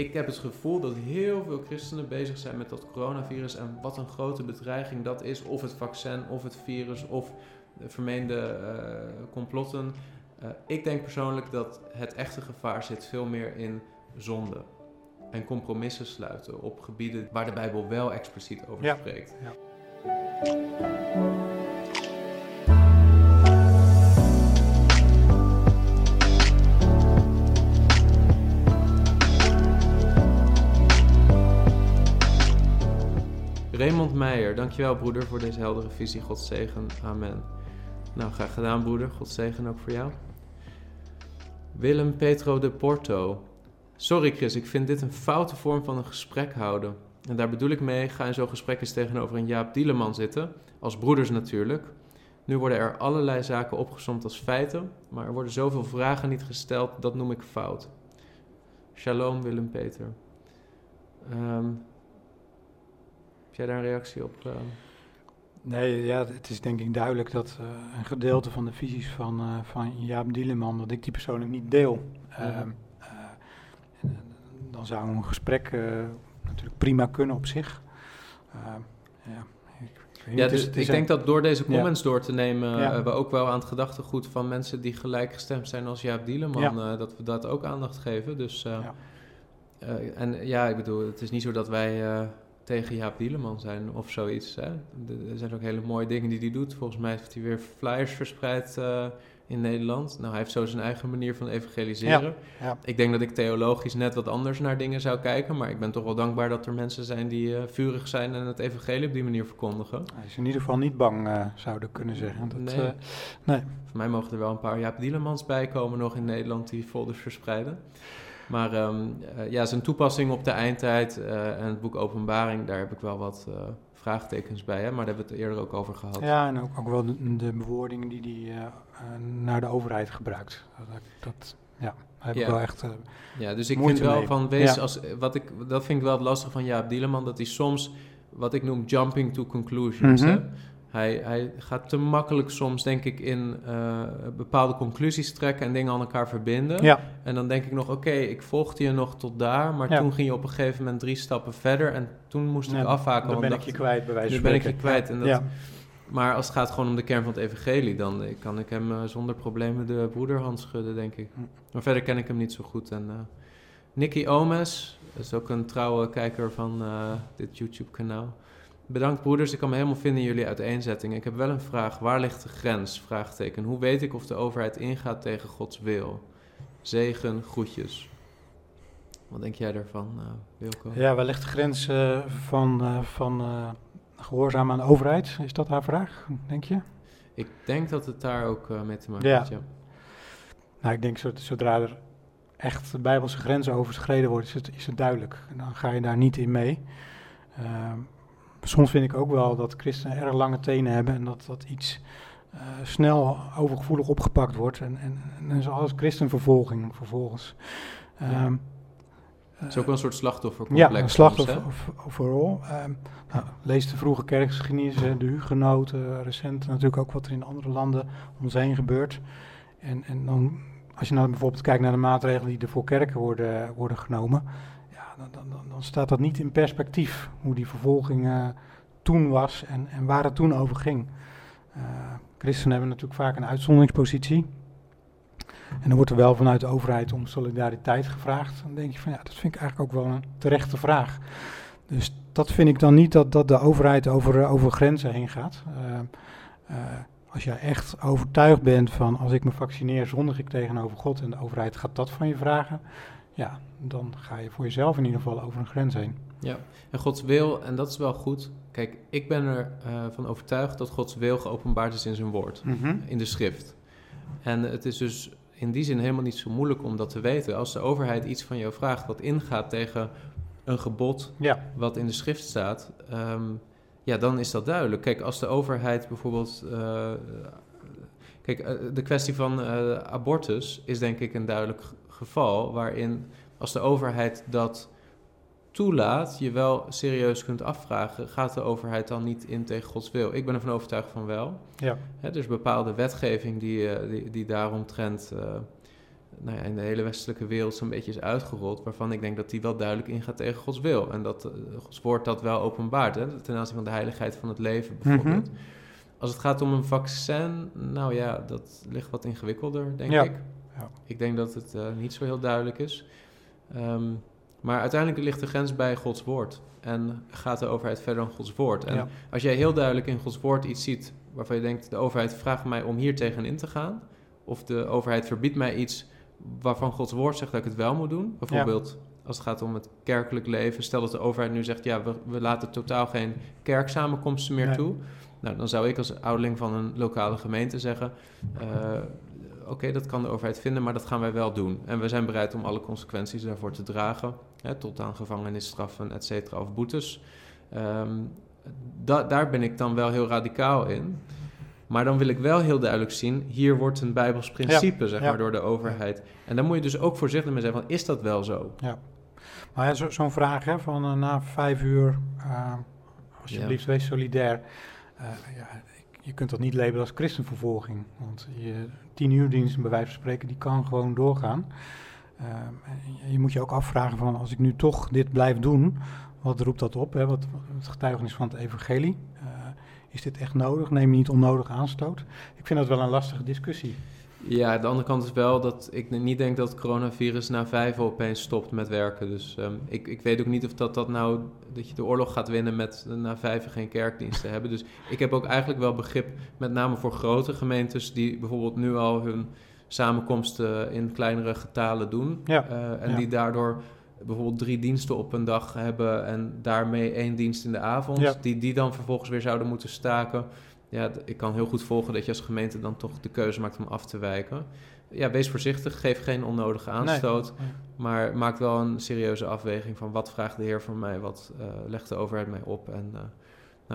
Ik heb het gevoel dat heel veel christenen bezig zijn met dat coronavirus en wat een grote bedreiging dat is. Of het vaccin, of het virus, of vermeende complotten. Ik denk persoonlijk dat het echte gevaar zit veel meer in zonde. En compromissen sluiten op gebieden waar de Bijbel wel expliciet over spreekt. Ja. Raymond Meijer, dankjewel broeder voor deze heldere visie. God zegen, amen. Nou, graag gedaan broeder. God zegen ook voor jou. Willem-Petro de Porto. Sorry Chris, ik vind dit een foute vorm van een gesprek houden. En daar bedoel ik mee, ga in zo'n gesprek eens tegenover een Jaap Dieleman zitten. Als broeders natuurlijk. Nu worden er allerlei zaken opgesomd als feiten. Maar er worden zoveel vragen niet gesteld, dat noem ik fout. Shalom Willem-Peter. Heb jij daar een reactie op? Nee, ja, het is denk ik duidelijk dat een gedeelte van de visies van Jaap Dieleman, dat ik die persoonlijk niet deel. Dan zou een gesprek natuurlijk prima kunnen op zich. Ik denk dat door deze comments door te nemen, we ook wel aan het gedachtegoed van mensen die gelijkgestemd zijn als Jaap Dieleman, dat we dat ook aandacht geven. Dus, ik bedoel, het is niet zo dat wij tegen Jaap Dieleman zijn of zoiets. Hè? Er zijn ook hele mooie dingen die hij doet. Volgens mij heeft hij weer flyers verspreid in Nederland. Nou, hij heeft zo zijn eigen manier van evangeliseren. Ja, ja. Ik denk dat ik theologisch net wat anders naar dingen zou kijken, maar ik ben toch wel dankbaar dat er mensen zijn die vurig zijn en het evangelie op die manier verkondigen. Hij is in ieder geval niet bang, zouden kunnen zeggen. Nee. Voor mij mogen er wel een paar Jaap Dielemans bij komen nog in Nederland die folders verspreiden. Maar zijn toepassing op de eindtijd en het boek Openbaring, daar heb ik wel wat vraagtekens bij. Hè? Maar daar hebben we het eerder ook over gehad. Ja, en ook wel de bewoordingen die naar de overheid gebruikt. Dat heb ik wel echt dus ik vind wel van, dat vind ik wel het lastige van Jaap Dieleman, dat hij soms, wat ik noem, jumping to conclusions, mm-hmm. hè? Hij gaat te makkelijk soms, denk ik, in bepaalde conclusies trekken en dingen aan elkaar verbinden. Ja. En dan denk ik nog, oké, ik volgde je nog tot daar, maar toen ging je op een gegeven moment 3 stappen verder en toen moest ik afhaken. Dan ben ik je kwijt, bij wijze van spreken. Maar als het gaat gewoon om de kern van het evangelie, dan kan ik hem zonder problemen de broederhand schudden, denk ik. Maar verder ken ik hem niet zo goed. En Nikki Omes, dat is ook een trouwe kijker van dit YouTube-kanaal. Bedankt broeders, ik kan me helemaal vinden in jullie uiteenzetting. Ik heb wel een vraag, waar ligt de grens? Vraagteken. Hoe weet ik of de overheid ingaat tegen Gods wil? Zegen, groetjes. Wat denk jij daarvan, Wilco? Ja, waar ligt de grens van gehoorzaam aan de overheid? Is dat haar vraag, denk je? Ik denk dat het daar ook mee te maken heeft, Nou, ik denk zodra er echt de Bijbelse grenzen overschreden worden, is het duidelijk. Dan ga je daar niet in mee. Soms vind ik ook wel dat christenen erg lange tenen hebben en dat iets snel overgevoelig opgepakt wordt. En dan is alles christenvervolging vervolgens. Het is ook wel een soort slachtoffercomplex. Ja, een slachtofferrol. Lees de vroege kerkgeschiedenis, de hugenoten, recent natuurlijk ook wat er in andere landen om ons heen gebeurt. En dan, als je nou bijvoorbeeld kijkt naar de maatregelen die er voor kerken worden genomen. Dan staat dat niet in perspectief, hoe die vervolging toen was en waar het toen over ging. Christenen hebben natuurlijk vaak een uitzonderingspositie. En dan wordt er wel vanuit de overheid om solidariteit gevraagd. Dan denk je van, dat vind ik eigenlijk ook wel een terechte vraag. Dus dat vind ik dan niet dat de overheid over grenzen heen gaat. Als jij echt overtuigd bent van, als ik me vaccineer, zondig ik tegenover God en de overheid gaat dat van je vragen. Ja, dan ga je voor jezelf in ieder geval over een grens heen. Ja, en Gods wil, en dat is wel goed. Kijk, ik ben ervan overtuigd dat Gods wil geopenbaard is in zijn woord, in de schrift. En het is dus in die zin helemaal niet zo moeilijk om dat te weten. Als de overheid iets van jou vraagt wat ingaat tegen een gebod wat in de schrift staat, dan is dat duidelijk. Kijk, als de overheid bijvoorbeeld... de kwestie van abortus is denk ik een duidelijk geval waarin als de overheid dat toelaat, je wel serieus kunt afvragen, gaat de overheid dan niet in tegen Gods wil? Ik ben ervan overtuigd van wel. Ja. Hè, dus bepaalde wetgeving die daaromtrent nou ja, in de hele westelijke wereld zo'n beetje is uitgerold, waarvan ik denk dat die wel duidelijk ingaat tegen Gods wil. En dat Gods woord dat wel openbaart, hè? Ten aanzien van de heiligheid van het leven bijvoorbeeld. Mm-hmm. Als het gaat om een vaccin, nou ja, dat ligt wat ingewikkelder, denk ik. Ja. Ik denk dat het niet zo heel duidelijk is. Maar uiteindelijk ligt de grens bij Gods woord. En gaat de overheid verder dan Gods woord. En als jij heel duidelijk in Gods woord iets ziet waarvan je denkt, de overheid vraagt mij om hier tegenin te gaan. Of de overheid verbiedt mij iets waarvan Gods woord zegt dat ik het wel moet doen. Bijvoorbeeld als het gaat om het kerkelijk leven. Stel dat de overheid nu zegt, ja, we laten totaal geen kerksamenkomsten meer toe. Nou, dan zou ik als ouderling van een lokale gemeente zeggen, Oké, dat kan de overheid vinden, maar dat gaan wij wel doen. En we zijn bereid om alle consequenties daarvoor te dragen. Hè, tot aan gevangenisstraffen, et cetera, of boetes. Daar ben ik dan wel heel radicaal in. Maar dan wil ik wel heel duidelijk zien, hier wordt een Bijbels principe, zeg maar, door de overheid. En daar moet je dus ook voorzichtig mee zijn, van is dat wel zo? Ja. Maar ja, zo'n vraag, hè, van na 5 uur, alsjeblieft, wees solidair. Je kunt dat niet labelen als christenvervolging. Want je 10 uur dienst, bij wijze van spreken, die kan gewoon doorgaan. Je moet je ook afvragen van, als ik nu toch dit blijf doen, wat roept dat op? Hè? Wat het getuigenis van het evangelie. Is dit echt nodig? Neem je niet onnodig aanstoot? Ik vind dat wel een lastige discussie. Ja, de andere kant is wel dat ik niet denk dat het coronavirus na 5 opeens stopt met werken. Dus ik weet ook niet of dat nou, dat je de oorlog gaat winnen met na 5 geen kerkdiensten hebben. Dus ik heb ook eigenlijk wel begrip, met name voor grote gemeentes die bijvoorbeeld nu al hun samenkomsten in kleinere getalen doen. Die daardoor bijvoorbeeld 3 diensten op een dag hebben en daarmee 1 dienst in de avond. Ja. Die dan vervolgens weer zouden moeten staken. Ja, ik kan heel goed volgen dat je als gemeente dan toch de keuze maakt om af te wijken. Ja, wees voorzichtig, geef geen onnodige aanstoot. Nee. Maar maak wel een serieuze afweging van wat vraagt de Heer van mij, wat legt de overheid mij op. En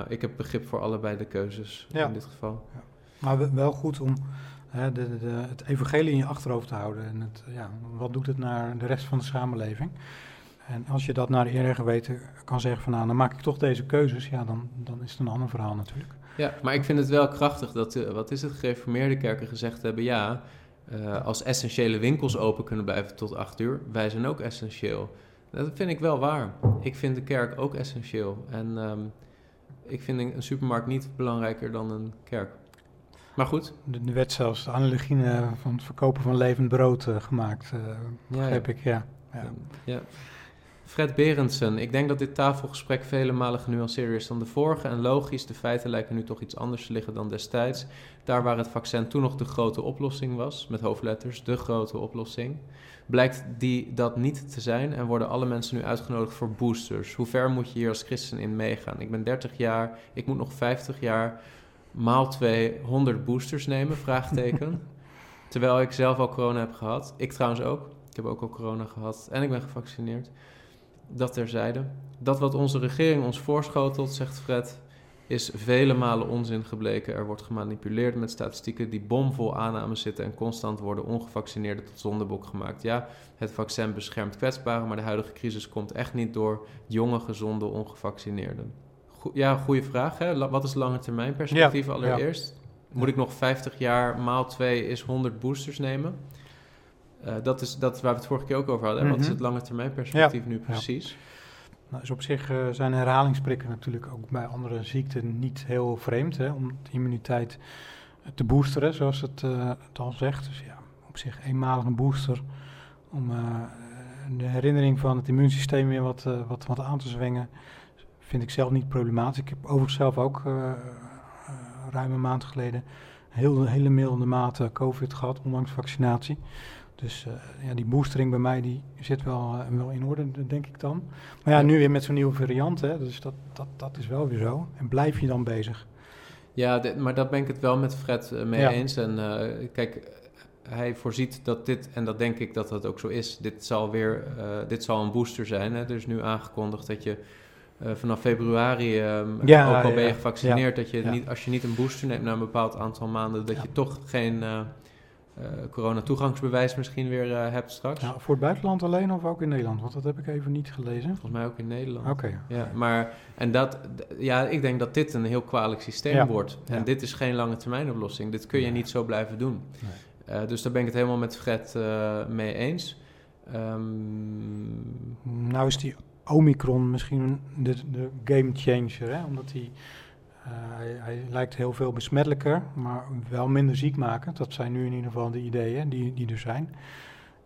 ik heb begrip voor allebei de keuzes in dit geval. Ja. Maar wel goed om het evangelie in je achterhoofd te houden. En wat doet het naar de rest van de samenleving? En als je dat naar eerder geweten kan zeggen van, nou, dan maak ik toch deze keuzes, ja, dan is het een ander verhaal natuurlijk. Ja, maar ik vind het wel krachtig dat, gereformeerde kerken gezegd hebben, als essentiële winkels open kunnen blijven tot 8 uur, wij zijn ook essentieel. Dat vind ik wel waar. Ik vind de kerk ook essentieel. En ik vind een supermarkt niet belangrijker dan een kerk. Maar goed. Er werd zelfs de analogie van het verkopen van levend brood gemaakt, begreep ik, ja. Fred Berendsen, ik denk dat dit tafelgesprek vele malen genuanceerder is dan de vorige en logisch, de feiten lijken nu toch iets anders te liggen dan destijds. Daar waar het vaccin toen nog de grote oplossing was, met hoofdletters, de grote oplossing, blijkt die dat niet te zijn en worden alle mensen nu uitgenodigd voor boosters. Hoe ver moet je hier als christen in meegaan? Ik ben 30 jaar, ik moet nog 50 jaar maal 200 boosters nemen, vraagteken. Terwijl ik zelf al corona heb gehad, ik trouwens ook. Ik heb ook al corona gehad en ik ben gevaccineerd. Dat terzijde. Dat wat onze regering ons voorschotelt, zegt Fred, is vele malen onzin gebleken. Er wordt gemanipuleerd met statistieken die bomvol aannames zitten en constant worden ongevaccineerden tot zondebok gemaakt. Ja, het vaccin beschermt kwetsbaren, maar de huidige crisis komt echt niet door jonge, gezonde, ongevaccineerden. Goede vraag, hè? Wat is lange termijn perspectief allereerst? Ja. Moet ik nog 50 jaar maal 2 is 100 boosters nemen? Dat is waar we het vorige keer ook over hadden. Mm-hmm. Wat is het lange termijn perspectief nu precies? Ja. Nou, dus op zich zijn herhalingsprikken natuurlijk ook bij andere ziekten niet heel vreemd. Hè, om de immuniteit te boosteren, zoals het al zegt. Dus ja, op zich eenmalig een booster om de herinnering van het immuunsysteem weer wat aan te zwengen. Vind ik zelf niet problematisch. Ik heb overigens zelf ook ruim een maand geleden hele milde mate COVID gehad, ondanks vaccinatie. Dus die boostering bij mij die zit wel in orde, denk ik dan. Maar ja, nu weer met zo'n nieuwe variant, hè, dus dat is wel weer zo. En blijf je dan bezig? Ja, maar daar ben ik het wel met Fred mee eens. En kijk, hij voorziet dat dit, en dat denk ik dat dat ook zo is, dit zal een booster zijn. Hè? Er is nu aangekondigd dat je vanaf februari, ook al ben je gevaccineerd, dat je niet, als je niet een booster neemt na een bepaald aantal maanden, dat je toch geen corona-toegangsbewijs misschien weer hebt straks. Ja, voor het buitenland alleen of ook in Nederland? Want dat heb ik even niet gelezen. Volgens mij ook in Nederland. Oké. Ja, maar ik denk dat dit een heel kwalijk systeem wordt. En dit is geen lange termijn oplossing. Dit kun je niet zo blijven doen. Nee. Dus daar ben ik het helemaal met Fred mee eens. Nou is die Omicron misschien de game changer, hè? Omdat hij lijkt heel veel besmettelijker, maar wel minder ziek maken. Dat zijn nu in ieder geval de ideeën die er zijn.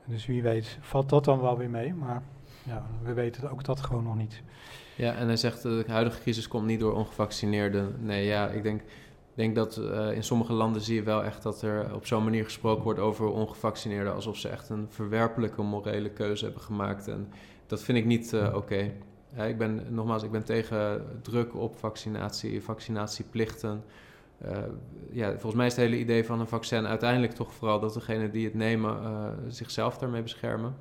Dus wie weet valt dat dan wel weer mee, maar ja, we weten ook dat gewoon nog niet. Ja, en hij zegt de huidige crisis komt niet door ongevaccineerden. Nee, ja, ik denk dat in sommige landen zie je wel echt dat er op zo'n manier gesproken wordt over ongevaccineerden, alsof ze echt een verwerpelijke morele keuze hebben gemaakt. En dat vind ik niet oké. Ja, ik ben tegen druk op vaccinatie, vaccinatieplichten. Volgens mij is het hele idee van een vaccin uiteindelijk toch vooral dat degenen die het nemen zichzelf daarmee beschermen.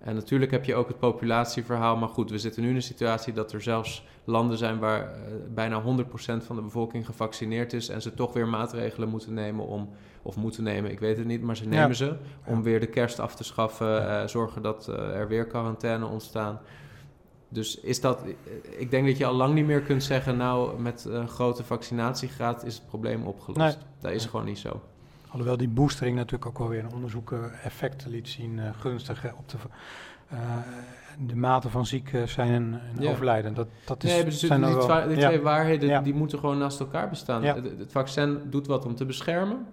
En natuurlijk heb je ook het populatieverhaal, maar goed, we zitten nu in een situatie dat er zelfs landen zijn waar bijna 100% van de bevolking gevaccineerd is en ze toch weer maatregelen moeten nemen ik weet het niet, maar ze nemen ze om weer de kerst af te schaffen, zorgen dat er weer quarantaine ontstaan. Dus is dat, ik denk dat je al lang niet meer kunt zeggen, nou, met een grote vaccinatiegraad is het probleem opgelost. Nee. Dat is gewoon niet zo. Alhoewel die boostering natuurlijk ook wel weer een onderzoeken effecten liet zien, gunstig op de mate van ziek zijn en overlijden. Die twee waarheden die moeten gewoon naast elkaar bestaan. Ja. Het vaccin doet wat om te beschermen.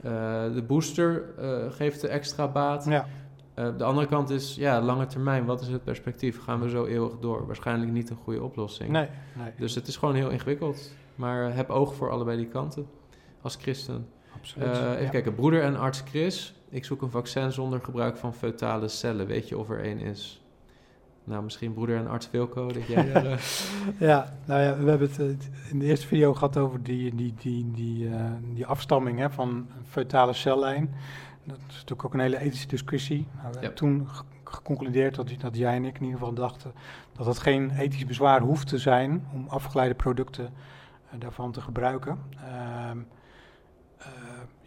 De booster geeft de extra baat. Ja. De andere kant is, lange termijn, wat is het perspectief? Gaan we zo eeuwig door? Waarschijnlijk niet een goede oplossing. Nee. Dus het is gewoon heel ingewikkeld. Maar heb oog voor allebei die kanten als christen. Absoluut. Even kijken, broeder en arts Chris. Ik zoek een vaccin zonder gebruik van fetale cellen. Weet je of er één is? Nou, misschien broeder en arts Wilco, dat jij daar... we hebben het in de eerste video gehad over die afstamming van fetale cellijn. Dat is natuurlijk ook een hele ethische discussie. Nou, we hebben toen geconcludeerd dat jij en ik in ieder geval dachten dat het geen ethisch bezwaar hoeft te zijn om afgeleide producten daarvan te gebruiken.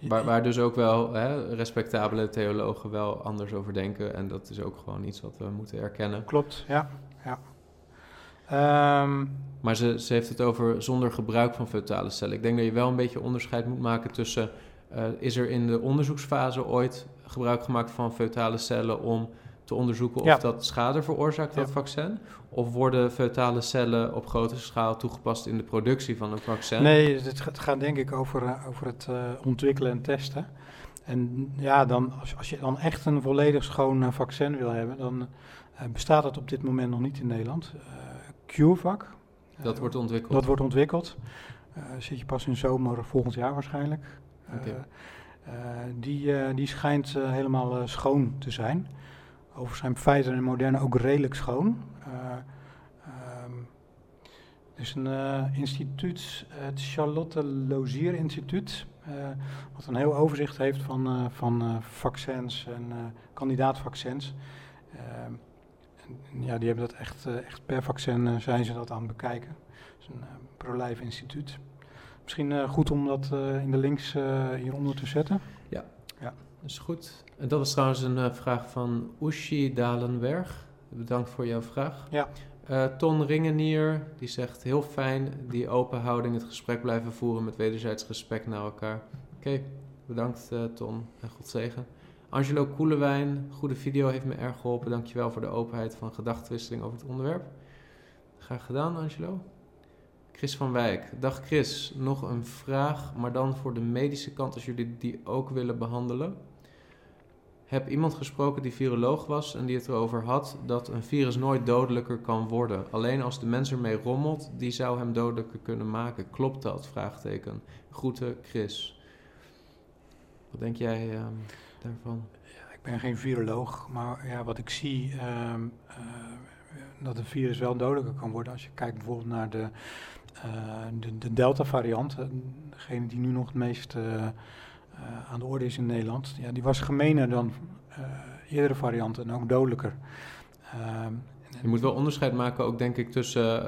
Waar dus ook wel respectabele theologen wel anders over denken. En dat is ook gewoon iets wat we moeten erkennen. Klopt, ja. Maar ze heeft het over zonder gebruik van fetale cellen. Ik denk dat je wel een beetje onderscheid moet maken tussen... is er in de onderzoeksfase ooit gebruik gemaakt van fetale cellen om te onderzoeken of dat schade veroorzaakt, dat vaccin? Of worden fetale cellen op grote schaal toegepast in de productie van een vaccin? Nee, het gaat denk ik over het ontwikkelen en testen. En als je dan echt een volledig schoon vaccin wil hebben, dan bestaat dat op dit moment nog niet in Nederland. CureVac. Dat wordt ontwikkeld? Dat wordt ontwikkeld. Zit je pas in zomer volgend jaar waarschijnlijk. Okay. Die schijnt helemaal schoon te zijn. Over zijn Pfizer en Moderna ook redelijk schoon. Er is een instituut, het Charlotte Lozier Instituut, wat een heel overzicht heeft van vaccins en kandidaatvaccins. Die hebben dat echt per vaccin zijn ze dat aan het bekijken. Het is een pro-life instituut. Misschien goed om dat in de links hieronder te zetten. Ja, dat is goed. En dat is trouwens een vraag van Ushi Dalenberg. Bedankt voor jouw vraag. Ja. Ton Ringenier, die zegt heel fijn, die open houding, het gesprek blijven voeren met wederzijds respect naar elkaar. Oké, bedankt Ton en God zegen. Angelo Koelewijn, goede video, heeft me erg geholpen. Dankjewel voor de openheid van gedachtenwisseling over het onderwerp. Graag gedaan, Angelo. Chris van Wijk. Dag Chris, nog een vraag, maar dan voor de medische kant als jullie die ook willen behandelen. Heb iemand gesproken die viroloog was en die het erover had dat een virus nooit dodelijker kan worden. Alleen als de mens ermee rommelt, die zou hem dodelijker kunnen maken. Klopt dat? Vraagteken. Groeten Chris. Wat denk jij daarvan? Ja, ik ben geen viroloog, maar wat ik zie... dat een virus wel dodelijker kan worden. Als je kijkt bijvoorbeeld naar de Delta-variant, degene die nu nog het meest aan de orde is in Nederland, die was gemener dan eerdere varianten en ook dodelijker. Je moet wel onderscheid maken ook, denk ik, tussen...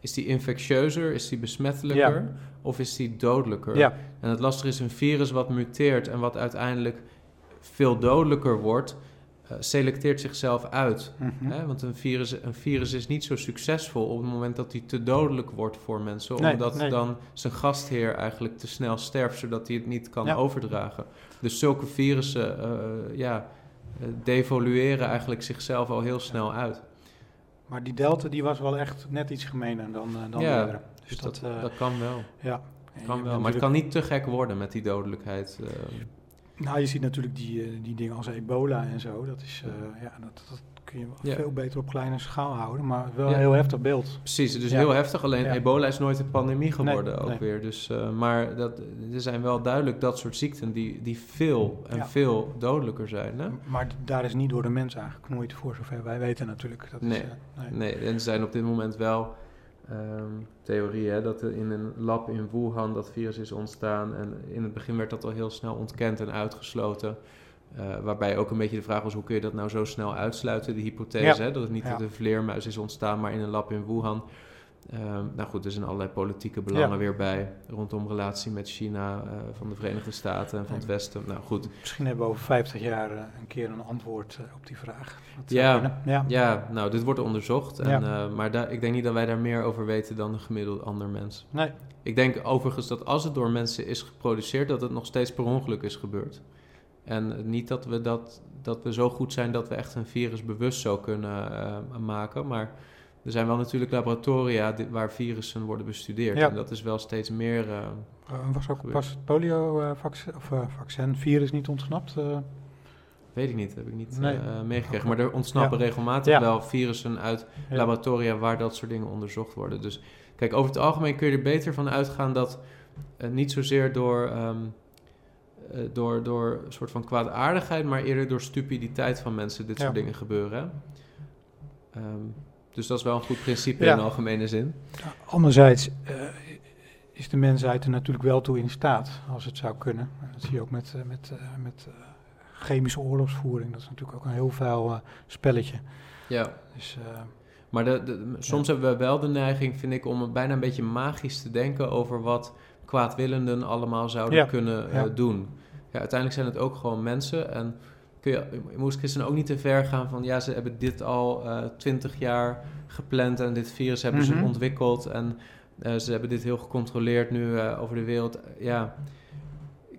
is die infectieuzer, is die besmettelijker of is die dodelijker? Ja. En het lastige is een virus wat muteert en wat uiteindelijk veel dodelijker wordt... selecteert zichzelf uit. Mm-hmm. Hè? Want een virus is niet zo succesvol op het moment dat hij te dodelijk wordt voor mensen. Omdat dan zijn gastheer eigenlijk te snel sterft, zodat hij het niet kan overdragen. Dus zulke virussen devolueren eigenlijk zichzelf al heel snel uit. Maar die delta die was wel echt net iets gemener dan de andere. Dus dat kan wel. Ja. Kan wel. Maar het kan niet te gek worden met die dodelijkheid. Nou, je ziet natuurlijk die dingen als ebola en zo. Dat is, dat kun je veel beter op kleine schaal houden, maar wel een heel heftig beeld. Precies, dus heel heftig. Alleen ebola is nooit een pandemie geworden weer. Dus, maar er zijn wel duidelijk dat soort ziekten die veel en veel dodelijker zijn. Hè? Maar daar is niet door de mens aangeknoeid, voor zover wij weten natuurlijk. Dat is, en er zijn op dit moment wel... theorie, hè, dat er in een lab in Wuhan dat virus is ontstaan. En in het begin werd dat al heel snel ontkend en uitgesloten. Waarbij ook een beetje de vraag was, hoe kun je dat nou zo snel uitsluiten, die hypothese. Hè, dat het niet de vleermuis is ontstaan, maar in een lab in Wuhan. Nou goed, er zijn allerlei politieke belangen weer bij. Rondom relatie met China, van de Verenigde Staten en van het Westen. Nou goed. Misschien hebben we over 50 jaar een keer een antwoord op die vraag. Nou dit wordt onderzocht. En, maar ik denk niet dat wij daar meer over weten dan een gemiddeld ander mens. Nee. Ik denk overigens dat als het door mensen is geproduceerd, dat het nog steeds per ongeluk is gebeurd. En niet dat we dat we zo goed zijn dat we echt een virus bewust zo kunnen maken, maar... Er zijn wel natuurlijk laboratoria waar virussen worden bestudeerd. Ja. En dat is wel steeds meer... was ook pas het polio-vaccin-virus niet ontsnapt? Weet ik niet, heb ik niet meegekregen. Maar er ontsnappen regelmatig wel virussen uit laboratoria waar dat soort dingen onderzocht worden. Dus kijk, over het algemeen kun je er beter van uitgaan dat niet zozeer door een soort van kwaadaardigheid, maar eerder door stupiditeit van mensen dit soort dingen gebeuren. Hè? Dus dat is wel een goed principe in de algemene zin. Anderzijds is de mensheid er natuurlijk wel toe in staat, als het zou kunnen. Dat zie je ook met chemische oorlogsvoering. Dat is natuurlijk ook een heel vuil spelletje. Ja. Dus, maar soms hebben we wel de neiging, vind ik, om bijna een beetje magisch te denken over wat kwaadwillenden allemaal zouden kunnen doen. Ja, uiteindelijk zijn het ook gewoon mensen en... Je moest gisteren ook niet te ver gaan van... ze hebben dit al 20 jaar gepland en dit virus hebben ze ontwikkeld... en ze hebben dit heel gecontroleerd nu over de wereld. Ja,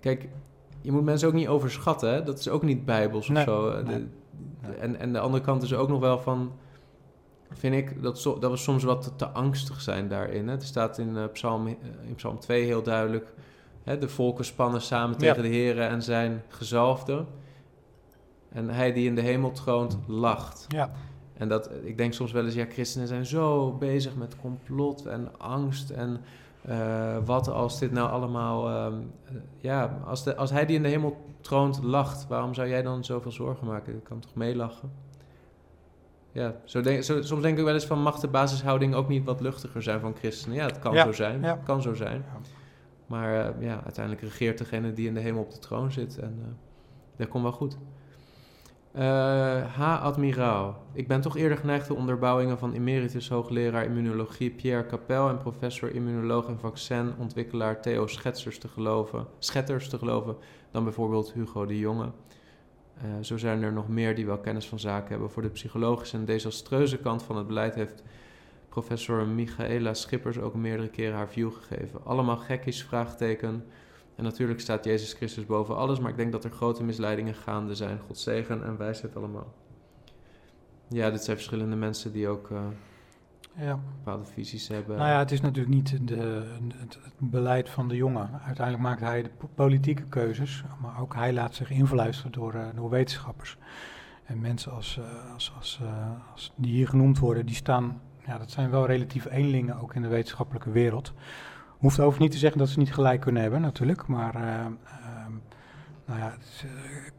kijk, je moet mensen ook niet overschatten, hè? Dat is ook niet bijbels of zo. En de andere kant is ook nog wel van... vind ik dat we soms wat te angstig zijn daarin. Hè? Het staat in Psalm 2 heel duidelijk... Hè? De volken spannen samen tegen de Here en zijn gezalfden... En hij die in de hemel troont, lacht. Ja. En ik denk soms wel eens, christenen zijn zo bezig met complot en angst. En wat als dit nou allemaal... als hij die in de hemel troont, lacht. Waarom zou jij dan zoveel zorgen maken? Ik kan toch meelachen? Ja, soms denk ik wel eens van, mag de basishouding ook niet wat luchtiger zijn van christenen? Ja, het kan zo zijn. Ja. Het kan zo zijn. Maar uiteindelijk regeert degene die in de hemel op de troon zit. En dat komt wel goed. Admiraal. Ik ben toch eerder geneigd de onderbouwingen van emeritus hoogleraar immunologie Pierre Capel en professor immunoloog en vaccinontwikkelaar Theo Schetters te geloven dan bijvoorbeeld Hugo de Jonge. Zo zijn er nog meer die wel kennis van zaken hebben. Voor de psychologische en desastreuze kant van het beleid heeft professor Michaela Schippers ook meerdere keren haar view gegeven. Allemaal gekkies, vraagteken... En natuurlijk staat Jezus Christus boven alles, maar ik denk dat er grote misleidingen gaande zijn. God zegen en wijsheid allemaal. Ja, dit zijn verschillende mensen die ook bepaalde visies hebben. Nou ja, het is natuurlijk niet het beleid van de jongen. Uiteindelijk maakt hij de politieke keuzes, maar ook hij laat zich invluisteren door wetenschappers. En mensen als die hier genoemd worden, die staan... Ja, dat zijn wel relatief eenlingen ook in de wetenschappelijke wereld... Hoeft over niet te zeggen dat ze niet gelijk kunnen hebben, natuurlijk. Maar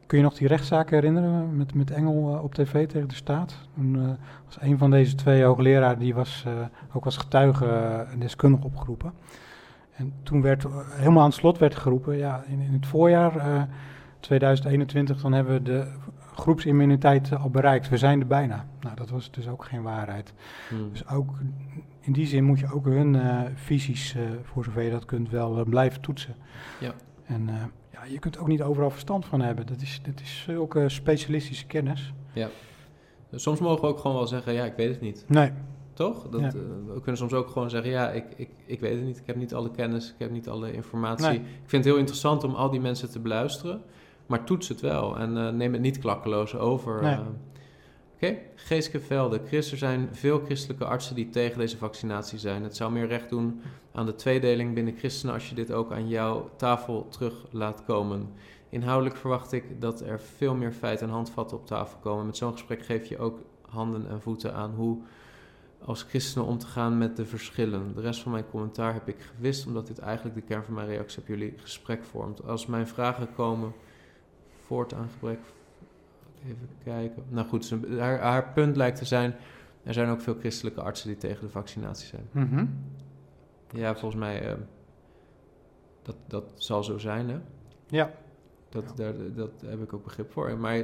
kun je nog die rechtszaak herinneren met Engel op tv tegen de staat? Toen was een van deze twee hoogleraren, die was ook als getuige deskundig opgeroepen. En toen werd helemaal aan het slot geroepen, in het voorjaar 2021, dan hebben we de groepsimmuniteit al bereikt. We zijn er bijna. Nou, dat was dus ook geen waarheid. Hmm. Dus ook... In die zin moet je ook hun visies, voor zover je dat kunt, wel blijven toetsen. Ja. En ja, je kunt ook niet overal verstand van hebben. Dat is zulke specialistische kennis. Ja. Soms mogen we ook gewoon wel zeggen, ja, ik weet het niet. Nee. Toch? Dat, ja. We kunnen soms ook gewoon zeggen, ja, ik weet het niet. Ik heb niet alle kennis, ik heb niet alle informatie. Nee. Ik vind het heel interessant om al die mensen te beluisteren. Maar toets het wel en neem het niet klakkeloos over. Nee. Oké, Geeske Velde. Chris, er zijn veel christelijke artsen die tegen deze vaccinatie zijn. Het zou meer recht doen aan de tweedeling binnen christenen als je dit ook aan jouw tafel terug laat komen. Inhoudelijk verwacht ik dat er veel meer feiten en handvatten op tafel komen. Met zo'n gesprek geef je ook handen en voeten aan hoe als christenen om te gaan met de verschillen. De rest van mijn commentaar heb ik gewist, omdat dit eigenlijk de kern van mijn reactie op jullie gesprek vormt. Als mijn vragen komen voort aan gebrek... Even kijken. Nou goed, haar punt lijkt te zijn... er zijn ook veel christelijke artsen die tegen de vaccinatie zijn. Mm-hmm. Ja, volgens mij... Dat zal zo zijn, hè? Ja. Daar heb ik ook begrip voor. Maar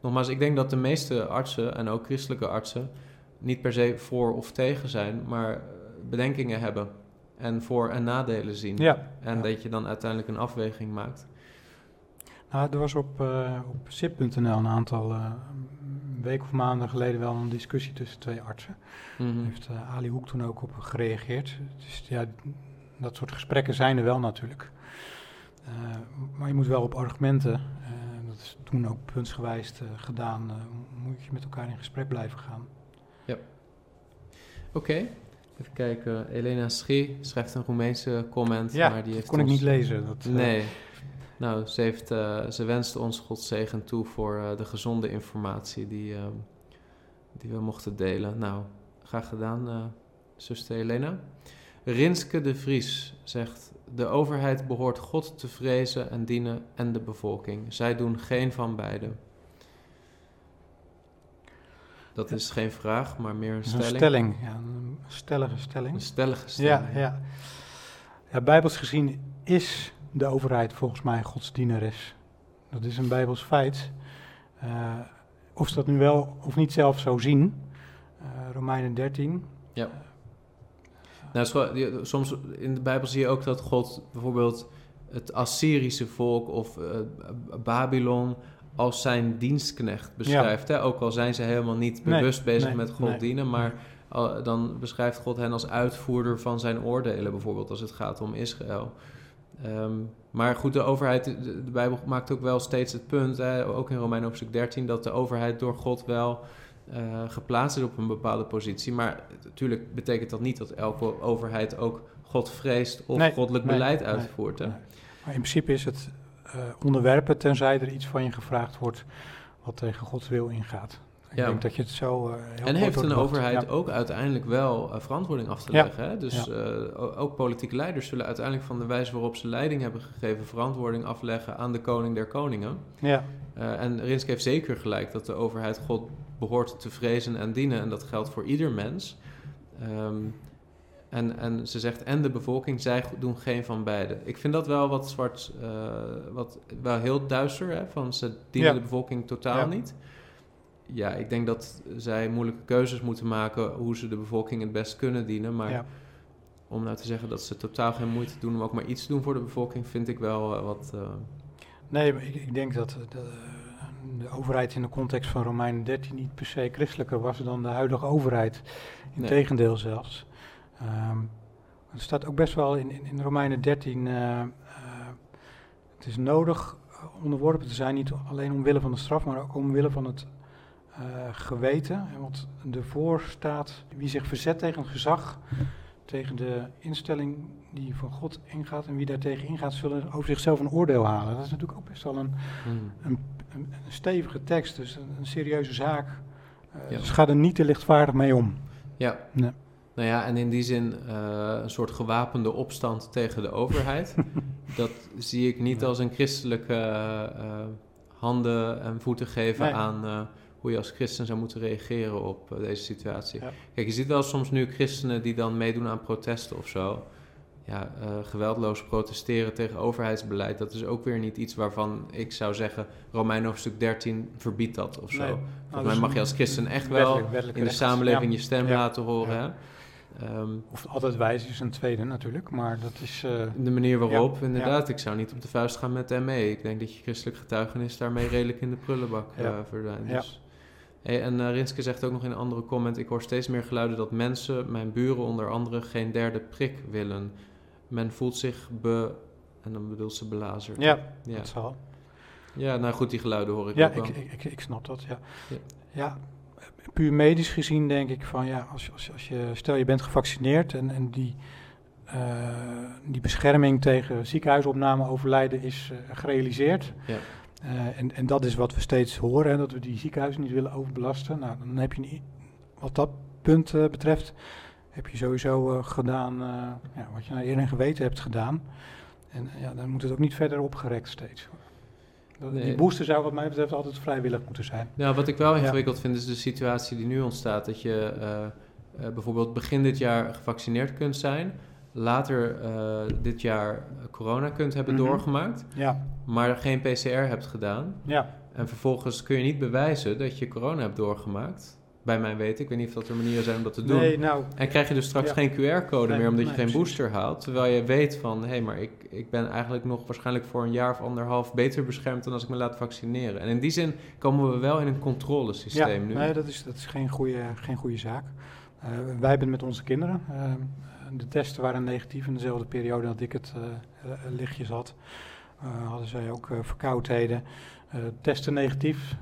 nogmaals, ik denk dat de meeste artsen... en ook christelijke artsen... niet per se voor of tegen zijn... maar bedenkingen hebben. En voor- en nadelen zien. Ja. En dat je dan uiteindelijk een afweging maakt... Nou, er was op sip.nl een aantal weken of maanden geleden wel een discussie tussen twee artsen. Mm-hmm. Daar heeft Ali Hoek toen ook op gereageerd. Dus ja, dat soort gesprekken zijn er wel natuurlijk. Maar je moet wel op argumenten, dat is toen ook puntsgewijs gedaan, moet je met elkaar in gesprek blijven gaan. Ja. Oké. Even kijken, Elena Schie schrijft een Roemeense comment. Ja, maar die heeft kon ik niet lezen. Nee. Nou, ze wenst ons Gods zegen toe voor de gezonde informatie die we mochten delen. Nou, graag gedaan, zuster Helena. Rinske de Vries zegt... De overheid behoort God te vrezen en dienen en de bevolking. Zij doen geen van beide. Dat is geen vraag, maar meer een stelling. Een stelling, ja. Een stellige stelling. Een stellige stelling. Ja, bijbels gezien is... de overheid volgens mij godsdieneres. Dat is een bijbels feit. Of ze dat nu wel of niet zelf zo zien. Romeinen 13. Ja. Nou, soms in de Bijbel zie je ook dat God bijvoorbeeld het Assyrische volk of Babylon als zijn dienstknecht beschrijft. Ja. Hè? Ook al zijn ze helemaal niet bewust bezig met God dienen, maar... Dan beschrijft God hen als uitvoerder van zijn oordelen, bijvoorbeeld als het gaat om Israël. Maar goed, de overheid, de Bijbel maakt ook wel steeds het punt, hè, ook in Romeinen hoofdstuk 13, dat de overheid door God wel geplaatst is op een bepaalde positie. Maar natuurlijk betekent dat niet dat elke overheid ook God vreest of goddelijk beleid uitvoert. Hè? Maar in principe is het onderwerpen, tenzij er iets van je gevraagd wordt wat tegen Gods wil ingaat. Ik denk dat je het zo... en heeft een overheid ook uiteindelijk wel verantwoording af te leggen. Hè? Dus ook politieke leiders zullen uiteindelijk van de wijze waarop ze leiding hebben gegeven... verantwoording afleggen aan de koning der koningen. Ja. En Rinske heeft zeker gelijk dat de overheid God behoort te vrezen en dienen. En dat geldt voor ieder mens. En ze zegt, en de bevolking, zij doen geen van beide. Ik vind dat wel wat zwart, wel heel duister. Hè? Van ze dienen de bevolking totaal niet. Ja, ik denk dat zij moeilijke keuzes moeten maken... hoe ze de bevolking het best kunnen dienen. Maar om nou te zeggen dat ze totaal geen moeite doen... om ook maar iets te doen voor de bevolking... vind ik wel wat... Nee, maar ik denk dat de overheid in de context van Romeinen 13... niet per se christelijker was dan de huidige overheid. Integendeel zelfs. Er staat ook best wel in Romeinen 13... het is nodig onderworpen te zijn... niet alleen omwille van de straf... maar ook omwille van het... geweten, want ervoor staat wie zich verzet tegen het gezag, tegen de instelling die van God ingaat en wie daartegen ingaat, zullen over zichzelf een oordeel halen. Dat is natuurlijk ook best wel een stevige tekst, dus een serieuze zaak. Dus ga er niet te lichtvaardig mee om. Ja, nee. Nou ja, en in die zin een soort gewapende opstand tegen de overheid. Dat zie ik niet als een christelijke handen en voeten geven aan... hoe je als christen zou moeten reageren op deze situatie. Ja. Kijk, je ziet wel soms nu christenen die dan meedoen aan protesten of zo. Ja, geweldloos protesteren tegen overheidsbeleid... dat is ook weer niet iets waarvan ik zou zeggen... Romeinen hoofdstuk 13 verbiedt dat of zo. Volgens mij mag je als christen echt wel in de samenleving je stem laten horen. Ja. Of altijd wijs is een tweede natuurlijk, maar dat is... De manier waarop, ja, inderdaad. Ja. Ik zou niet op de vuist gaan met ME. Ik denk dat je christelijk getuigenis daarmee redelijk in de prullenbak verdwijnt. Dus. Ja. Hey, en Rinske zegt ook nog in een andere comment... Ik hoor steeds meer geluiden dat mensen, mijn buren onder andere... geen derde prik willen. Men voelt zich en dan bedoelt ze belazerd. Ja, dat zal. Ja, nou goed, die geluiden hoor ik ook wel. Ik snap dat, Ja. Puur medisch gezien denk ik van als je je bent gevaccineerd en die bescherming tegen ziekenhuisopname overlijden is gerealiseerd. Ja. En dat is wat we steeds horen, hè, dat we die ziekenhuizen niet willen overbelasten. Nou, dan heb je niet, wat dat punt betreft, heb je sowieso gedaan wat je naar eer en geweten hebt gedaan. En dan moet het ook niet verder opgerekt steeds. Nee. Die booster zou wat mij betreft altijd vrijwillig moeten zijn. Nou, wat ik wel ingewikkeld vind is de situatie die nu ontstaat. Dat je bijvoorbeeld begin dit jaar gevaccineerd kunt zijn. Later dit jaar corona kunt hebben doorgemaakt. Ja. Maar geen PCR hebt gedaan. Ja. En vervolgens kun je niet bewijzen dat je corona hebt doorgemaakt. Bij mijn weten. Ik weet niet of dat er manieren zijn om dat te doen. Nee, nou, en krijg je dus straks geen QR-code meer omdat je geen booster haalt. Terwijl je weet van... hé, maar ik ben eigenlijk nog waarschijnlijk voor een jaar of anderhalf... beter beschermd dan als ik me laat vaccineren. En in die zin komen we wel in een controlesysteem nu. Nee, dat is geen goede zaak. Wij hebben met onze kinderen... de testen waren negatief in dezelfde periode dat ik het lichtjes had. Hadden zij ook verkoudheden... testen negatief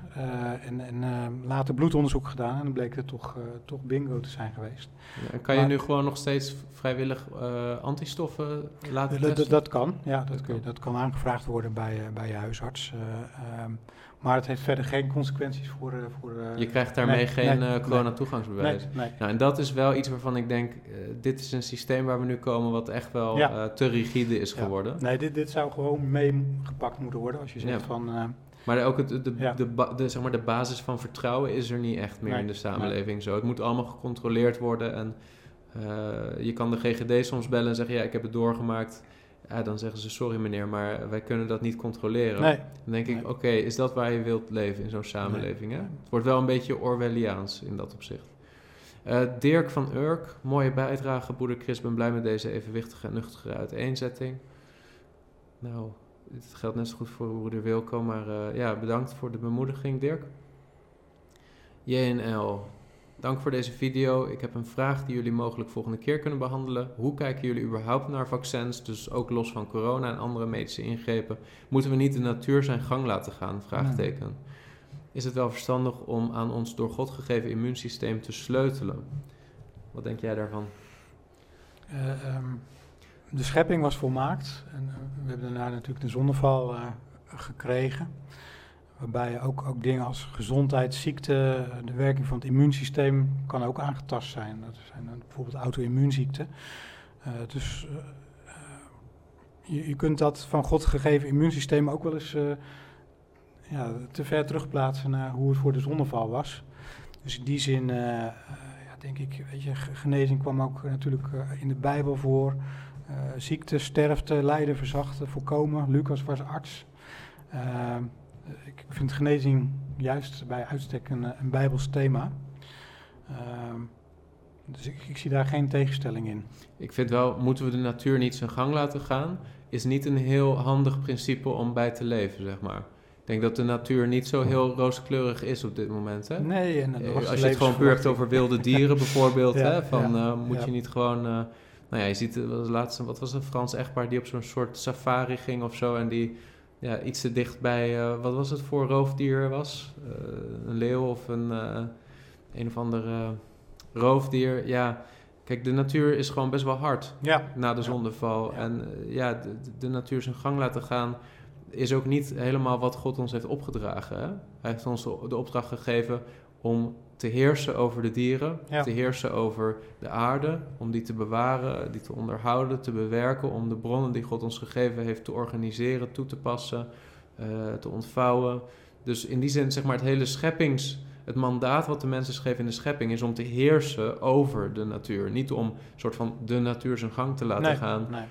en later bloedonderzoek gedaan... en dan bleek het toch bingo te zijn geweest. Ja, en kan je nu gewoon nog steeds vrijwillig antistoffen laten testen? Dat kan, ja. Dat kan aangevraagd worden bij je huisarts. Maar het heeft verder geen consequenties voor je krijgt daarmee corona-toegangsbewijs. Nee. Nou, en dat is wel iets waarvan ik denk... dit is een systeem waar we nu komen... wat echt wel te rigide is geworden. Nee, dit zou gewoon meegepakt moeten worden... als je zegt van... maar ook de basis van vertrouwen is er niet echt meer in de samenleving. Nee. Zo. Het moet allemaal gecontroleerd worden. En je kan de GGD soms bellen en zeggen... ja, ik heb het doorgemaakt. Ja, dan zeggen ze, sorry meneer, maar wij kunnen dat niet controleren. Nee. Dan denk ik, oké, is dat waar je wilt leven in zo'n samenleving? Hè? Het wordt wel een beetje Orwelliaans in dat opzicht. Dirk van Urk, mooie bijdrage. Broeder Chris, ben blij met deze evenwichtige en nuchtere uiteenzetting. Nou... Het geldt net zo goed voor broeder Wilco, maar bedankt voor de bemoediging, Dirk. JNL, dank voor deze video. Ik heb een vraag die jullie mogelijk volgende keer kunnen behandelen. Hoe kijken jullie überhaupt naar vaccins, dus ook los van corona en andere medische ingrepen? Moeten we niet de natuur zijn gang laten gaan? Vraagteken. Is het wel verstandig om aan ons door God gegeven immuunsysteem te sleutelen? Wat denk jij daarvan? De schepping was volmaakt en we hebben daarna natuurlijk de zondeval gekregen. Waarbij ook dingen als gezondheid, ziekte, de werking van het immuunsysteem kan ook aangetast zijn. Dat zijn bijvoorbeeld auto-immuunziekten. Dus je kunt dat van God gegeven immuunsysteem ook wel eens te ver terugplaatsen naar hoe het voor de zondeval was. Dus in die zin denk ik, weet je, genezing kwam ook natuurlijk in de Bijbel voor... ziekte, sterfte, lijden, verzachten, voorkomen. Lucas was arts. Ik vind genezing juist bij uitstek een Bijbels thema. Dus ik zie daar geen tegenstelling in. Ik vind wel, moeten we de natuur niet zijn gang laten gaan... is niet een heel handig principe om bij te leven, zeg maar. Ik denk dat de natuur niet zo heel rooskleurig is op dit moment, hè? Nee. En als je het gewoon puur over wilde dieren bijvoorbeeld... je niet gewoon... je ziet laatst, wat was een Frans echtpaar die op zo'n soort safari ging of zo... en die iets te dicht bij, wat was het voor roofdier was? Een leeuw of een of ander roofdier, Kijk, de natuur is gewoon best wel hard na de zondeval. Ja. En de natuur zijn gang laten gaan is ook niet helemaal wat God ons heeft opgedragen. Hè? Hij heeft ons de opdracht gegeven om... te heersen over de dieren, te heersen over de aarde... om die te bewaren, die te onderhouden, te bewerken... om de bronnen die God ons gegeven heeft te organiseren, toe te passen... te ontvouwen. Dus in die zin, zeg maar, het mandaat wat de mensen geven in de schepping... is om te heersen over de natuur. Niet om soort van de natuur zijn gang te laten gaan. Nee.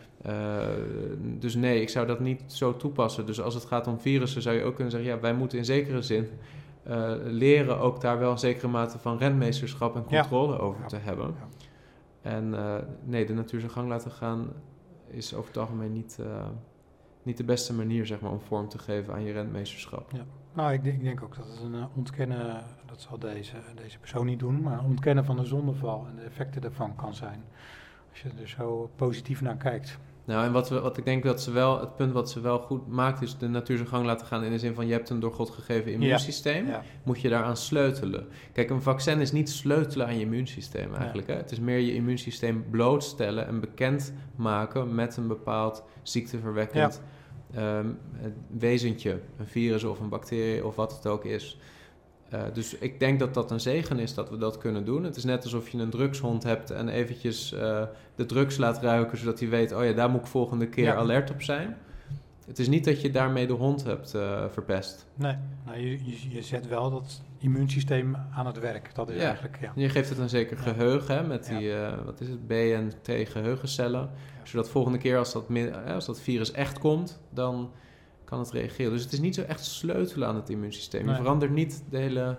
Dus nee, ik zou dat niet zo toepassen. Dus als het gaat om virussen zou je ook kunnen zeggen... wij moeten in zekere zin... leren ook daar wel een zekere mate van rentmeesterschap en controle over te hebben. En nee, de natuur zijn gang laten gaan is over het algemeen niet de beste manier, zeg maar, om vorm te geven aan je rentmeesterschap. Ja. Nou, ik denk ook dat het een ontkennen, dat zal deze persoon niet doen, maar ontkennen van de zondeval en de effecten daarvan kan zijn. Als je er zo positief naar kijkt. Nou, en wat ik denk dat ze wel, het punt wat ze wel goed maakt, is de natuur zijn gang laten gaan in de zin van je hebt een door God gegeven immuunsysteem, moet je daaraan sleutelen. Kijk, een vaccin is niet sleutelen aan je immuunsysteem eigenlijk. Ja. Hè? Het is meer je immuunsysteem blootstellen en bekend maken met een bepaald ziekteverwekkend wezentje, een virus of een bacterie of wat het ook is. Dus ik denk dat dat een zegen is dat we dat kunnen doen. Het is net alsof je een drugshond hebt en eventjes de drugs laat ruiken, zodat hij weet, oh ja, daar moet ik volgende keer alert op zijn. Het is niet dat je daarmee de hond hebt verpest. Nee, nou, je zet wel dat immuunsysteem aan het werk. Dat is eigenlijk, je geeft het een zeker geheugen, hè, met die, B en T geheugencellen. Ja. Zodat volgende keer als dat virus echt komt, dan kan het reageren. Dus het is niet zo echt sleutelen aan het immuunsysteem. Je verandert niet de hele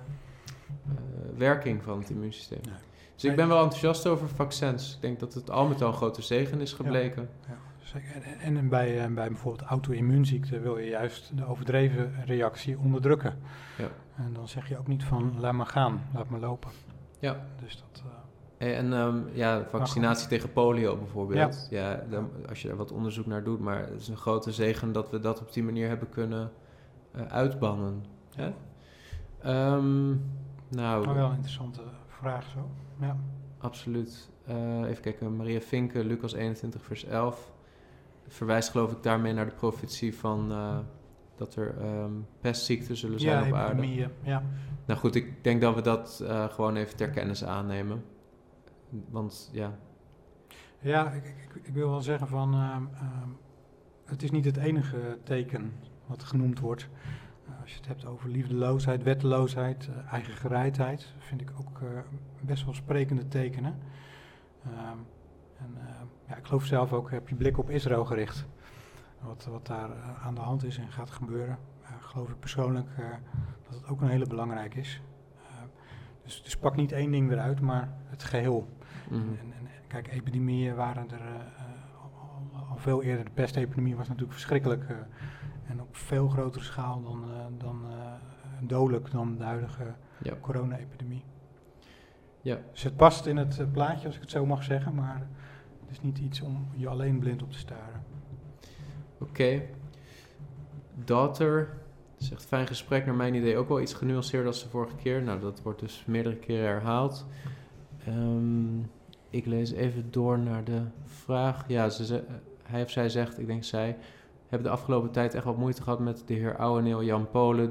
werking van het immuunsysteem. Nee. Dus ik ben wel enthousiast over vaccins. Ik denk dat het al met al een grote zegen is gebleken. Ja, zeker. En bij bijvoorbeeld auto-immuunziekten wil je juist de overdreven reactie onderdrukken. Ja. En dan zeg je ook niet van, laat maar gaan, laat maar lopen. Ja. Dus dat... vaccinatie tegen polio bijvoorbeeld. Ja. Dan, als je er wat onderzoek naar doet. Maar het is een grote zegen dat we dat op die manier hebben kunnen uitbannen. Hè? Wel een interessante vraag zo. Ja. Absoluut. Even kijken. Maria Vinken, Lucas 21 vers 11. Verwijst geloof ik daarmee naar de profetie van... dat er pestziekten zullen zijn op aarde. Epidemieën. Nou goed, ik denk dat we dat gewoon even ter kennis aannemen. Want Ja, ik wil wel zeggen van... het is niet het enige teken wat genoemd wordt. Als je het hebt over liefdeloosheid, wetteloosheid, eigen gereidheid... vind ik ook best wel sprekende tekenen. Ik geloof zelf ook, heb je blik op Israël gericht... Wat daar aan de hand is en gaat gebeuren, geloof ik persoonlijk dat het ook een hele belangrijk is. Dus pak niet één ding eruit, maar het geheel. Mm-hmm. En kijk, epidemieën waren er al veel eerder. De pestepidemie was natuurlijk verschrikkelijk en op veel grotere schaal dan dodelijk dan de huidige corona-epidemie. Ja. Dus het past in het plaatje, als ik het zo mag zeggen, maar het is niet iets om je alleen blind op te staren. Oké. Daughter zegt, fijn gesprek, naar mijn idee ook wel iets genuanceerder dan de vorige keer. Nou, dat wordt dus meerdere keren herhaald. Ik lees even door naar de vraag. Ja, hij of zij zegt, ik denk zij, hebben de afgelopen tijd echt wat moeite gehad met de heer Ouweneel, Jan Pol,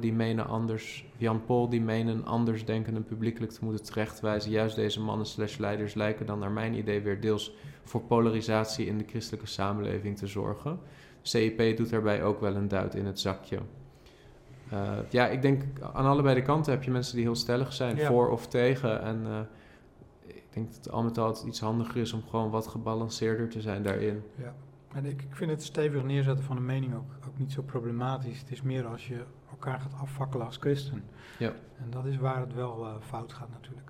die menen andersdenkenden publiekelijk te moeten terechtwijzen. Juist deze mannen/leiders lijken dan naar mijn idee weer deels voor polarisatie in de christelijke samenleving te zorgen. CIP doet daarbij ook wel een duit in het zakje. Ik denk aan allebei de kanten heb je mensen die heel stellig zijn, voor of tegen. En ik denk dat het al met al iets handiger is om gewoon wat gebalanceerder te zijn daarin. Ja, en ik vind het stevig neerzetten van een mening ook niet zo problematisch. Het is meer als je elkaar gaat afvakkelen als christen. Ja. En dat is waar het wel fout gaat natuurlijk.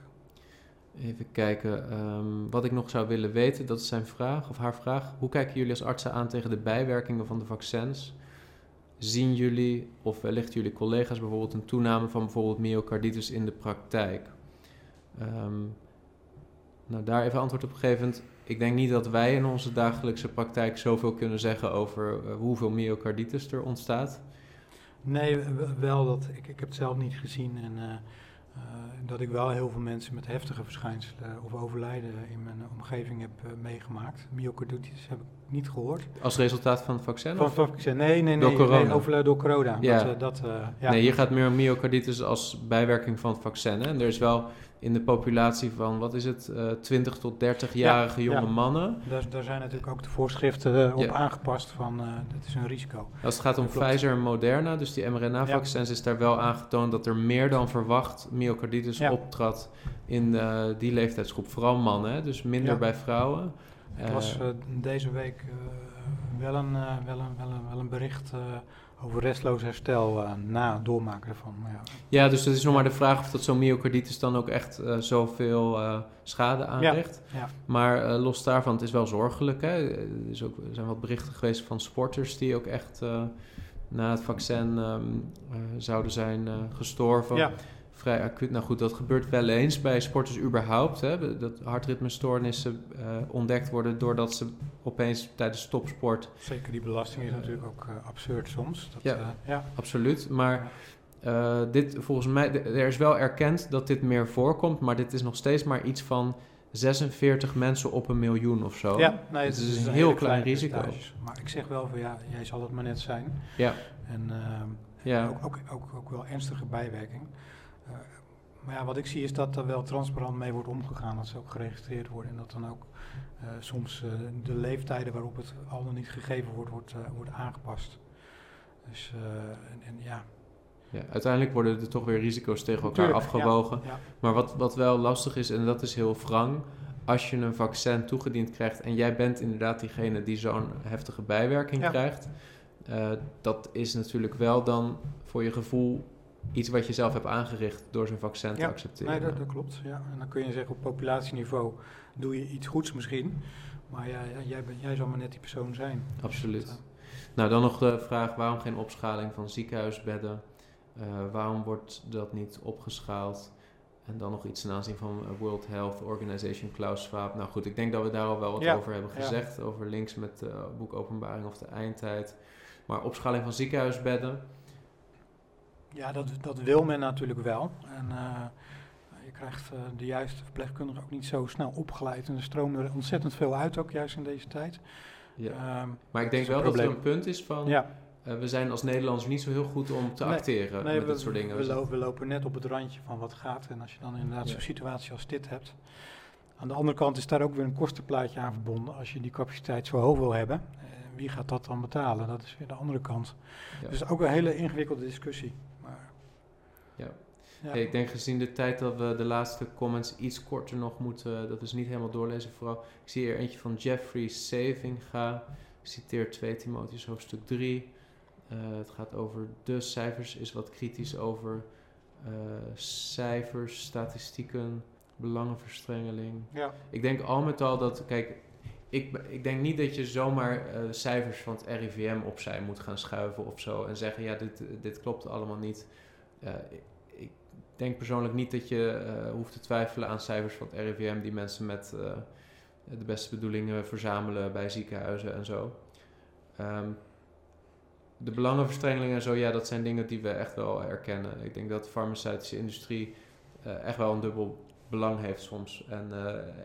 Even kijken, wat ik nog zou willen weten, dat is zijn vraag, of haar vraag. Hoe kijken jullie als artsen aan tegen de bijwerkingen van de vaccins? Zien jullie, of wellicht jullie collega's, bijvoorbeeld een toename van bijvoorbeeld myocarditis in de praktijk? Daar even antwoord op gegeven. Ik denk niet dat wij in onze dagelijkse praktijk zoveel kunnen zeggen over hoeveel myocarditis er ontstaat. Nee, wel dat. Ik heb het zelf niet gezien en... dat ik wel heel veel mensen met heftige verschijnselen of overlijden in mijn omgeving heb meegemaakt. Myocarditis heb ik niet gehoord. Als resultaat van het vaccin? Van het vaccin, nee, overlijden door corona. Ja. Nee, hier gaat meer myocarditis als bijwerking van het vaccin. Hè? En er is wel in de populatie van, 20 tot 30-jarige jonge mannen. Daar zijn natuurlijk ook de voorschriften op aangepast van, dat is een risico. Als het gaat om Pfizer en Moderna, dus die mRNA-vaccins, is daar wel aangetoond dat er meer dan verwacht myocarditis optrad in die leeftijdsgroep. Vooral mannen, hè? Dus minder bij vrouwen. Het was deze week wel een bericht over restloos herstel na het doormaken ervan. Ja. Ja, dus het is nog maar de vraag of dat zo'n myocarditis dan ook echt zoveel schade aanricht. Ja, ja. Maar los daarvan, het is wel zorgelijk. Hè? Er zijn wat berichten geweest van sporters die ook echt na het vaccin zouden zijn gestorven. Ja. Vrij acuut. Nou goed, dat gebeurt wel eens bij sporters überhaupt. Hè? Dat hartritmestoornissen ontdekt worden doordat ze opeens tijdens topsport... Zeker die belasting is natuurlijk ook absurd soms. Dat, ja, ja, absoluut. Maar dit volgens mij... Er is wel erkend dat dit meer voorkomt, maar dit is nog steeds maar iets van 46 mensen op 1 miljoen of zo. Ja, nee, het is een heel klein risico. Maar ik zeg wel van ja, jij zal het maar net zijn. Ja. En ja. Ook wel ernstige bijwerking. Maar ja, wat ik zie is dat er wel transparant mee wordt omgegaan, dat ze ook geregistreerd worden en dat dan ook soms de leeftijden waarop het al dan niet gegeven wordt aangepast. Dus ja. Ja, uiteindelijk worden er toch weer risico's tegen elkaar afgewogen. Ja, ja. Maar wat wel lastig is, en dat is heel wrang, als je een vaccin toegediend krijgt en jij bent inderdaad diegene die zo'n heftige bijwerking krijgt, dat is natuurlijk wel dan voor je gevoel iets wat je zelf hebt aangericht door zo'n vaccin te accepteren. Nee, dat klopt. Ja. En dan kun je zeggen, op populatieniveau doe je iets goeds misschien. Maar ja, jij zal maar net die persoon zijn. Absoluut. Nou, dan nog de vraag, waarom geen opschaling van ziekenhuisbedden? Waarom wordt dat niet opgeschaald? En dan nog iets ten aanzien van World Health Organization, Klaus Schwab. Nou goed, ik denk dat we daar al wel wat over hebben gezegd. Ja. Over links met het boek Openbaring of de Eindtijd. Maar opschaling van ziekenhuisbedden... Ja, dat wil men natuurlijk wel. En je krijgt de juiste verpleegkundigen ook niet zo snel opgeleid. En er stromen er ontzettend veel uit, ook juist in deze tijd. Ja. Maar ik denk wel dat er een punt is van... Ja. We zijn als Nederlanders niet zo heel goed om te acteren met dat soort dingen. We lopen net op het randje van wat gaat. En als je dan inderdaad zo'n situatie als dit hebt... Aan de andere kant is daar ook weer een kostenplaatje aan verbonden. Als je die capaciteit zo hoog wil hebben... Wie gaat dat dan betalen? Dat is weer de andere kant. Ja. Dus ook een hele ingewikkelde discussie. Maar, ja. Hey, ik denk gezien de tijd dat we de laatste comments iets korter nog moeten... Dat is niet helemaal doorlezen vooral. Ik zie hier eentje van Jeffrey Savinga. Ik citeer 2 Timotheüs hoofdstuk 3. Het gaat over de cijfers. Is wat kritisch over cijfers, statistieken, belangenverstrengeling. Ja. Ik denk al met al dat... Kijk, ik denk niet dat je zomaar cijfers van het RIVM opzij moet gaan schuiven of zo. En zeggen, ja, dit klopt allemaal niet. Ik denk persoonlijk niet dat je hoeft te twijfelen aan cijfers van het RIVM... die mensen met de beste bedoelingen verzamelen bij ziekenhuizen en zo. De belangenverstrengeling en zo, ja, dat zijn dingen die we echt wel erkennen. Ik denk dat de farmaceutische industrie echt wel een dubbel... belang heeft soms. En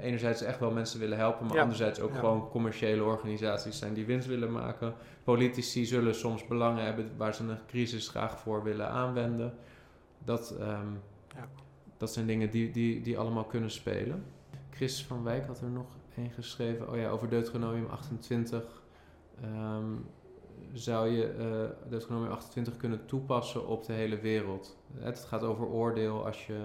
enerzijds echt wel mensen willen helpen, maar anderzijds ook gewoon commerciële organisaties zijn die winst willen maken. Politici zullen soms belangen hebben waar ze een crisis graag voor willen aanwenden. Dat zijn dingen die allemaal kunnen spelen. Chris van Wijk had er nog een geschreven. Oh ja, over Deuteronomium 28. Zou je Deuteronomium 28 kunnen toepassen op de hele wereld? Het gaat over oordeel als je...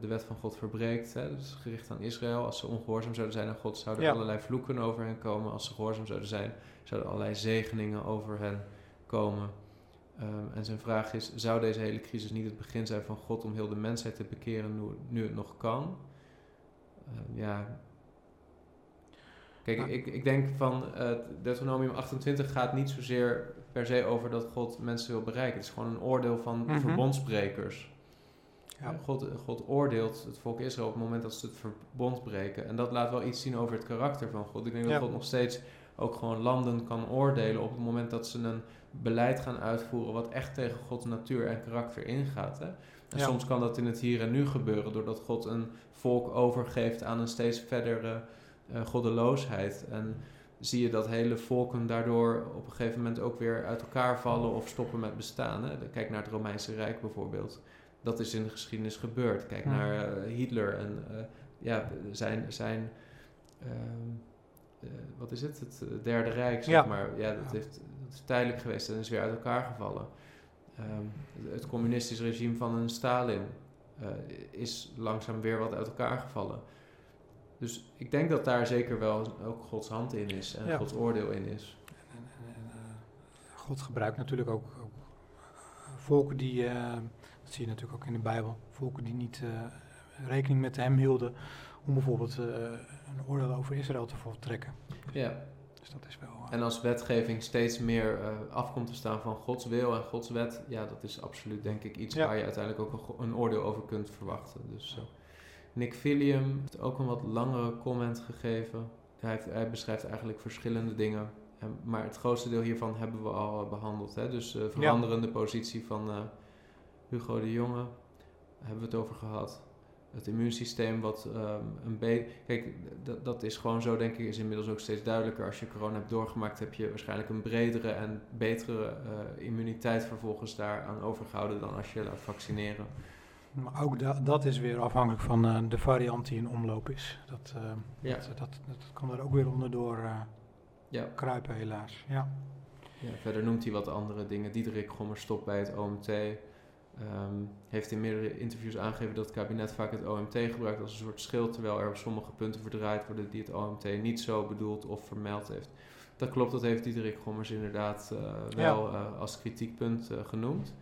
de wet van God verbreekt. Hè? Dat is gericht aan Israël. Als ze ongehoorzaam zouden zijn aan God... zouden allerlei vloeken over hen komen. Als ze gehoorzaam zouden zijn... zouden allerlei zegeningen over hen komen. En zijn vraag is... zou deze hele crisis niet het begin zijn van God... om heel de mensheid te bekeren nu het nog kan? Kijk, ik denk van... Deuteronomium 28 gaat niet zozeer per se over... dat God mensen wil bereiken. Het is gewoon een oordeel van verbondsbrekers... Ja. God oordeelt het volk Israël op het moment dat ze het verbond breken. En dat laat wel iets zien over het karakter van God. Ik denk dat God nog steeds ook gewoon landen kan oordelen... op het moment dat ze een beleid gaan uitvoeren... wat echt tegen Gods natuur en karakter ingaat. Hè? En soms kan dat in het hier en nu gebeuren... doordat God een volk overgeeft aan een steeds verdere goddeloosheid. En zie je dat hele volken daardoor op een gegeven moment... ook weer uit elkaar vallen of stoppen met bestaan. Hè? Kijk naar het Romeinse Rijk bijvoorbeeld... Dat is in de geschiedenis gebeurd. Kijk naar Hitler en wat is het? Het Derde Rijk, zeg maar. Ja, dat is tijdelijk geweest en is weer uit elkaar gevallen. Het communistisch regime van een Stalin is langzaam weer wat uit elkaar gevallen. Dus ik denk dat daar zeker wel ook Gods hand in is en Gods oordeel in is. God gebruikt natuurlijk ook volken die, dat zie je natuurlijk ook in de Bijbel, volken die niet rekening met hem hielden om bijvoorbeeld een oordeel over Israël te voltrekken. Ja. Dus dat is wel... En als wetgeving steeds meer af komt te staan van Gods wil en Gods wet, ja, dat is absoluut denk ik iets waar je uiteindelijk ook een oordeel over kunt verwachten. Dus Nick Villiam heeft ook een wat langere comment gegeven. Hij beschrijft eigenlijk verschillende dingen. Maar het grootste deel hiervan hebben we al behandeld. Hè? Dus veranderende positie van Hugo de Jonge hebben we het over gehad. Het immuunsysteem wat een beetje... Kijk, dat is gewoon zo, denk ik, is inmiddels ook steeds duidelijker. Als je corona hebt doorgemaakt, heb je waarschijnlijk een bredere en betere immuniteit vervolgens daaraan overgehouden dan als je laat vaccineren. Maar ook dat is weer afhankelijk van de variant die in omloop is. Dat kan er ook weer onderdoor kruipen, helaas. Ja. Ja, verder noemt hij wat andere dingen. Diederik Gommers stopt bij het OMT. Heeft in meerdere interviews aangegeven dat het kabinet vaak het OMT gebruikt als een soort schild, terwijl er sommige punten verdraaid worden die het OMT niet zo bedoeld of vermeld heeft. Dat klopt, dat heeft Diederik Gommers inderdaad als kritiekpunt genoemd.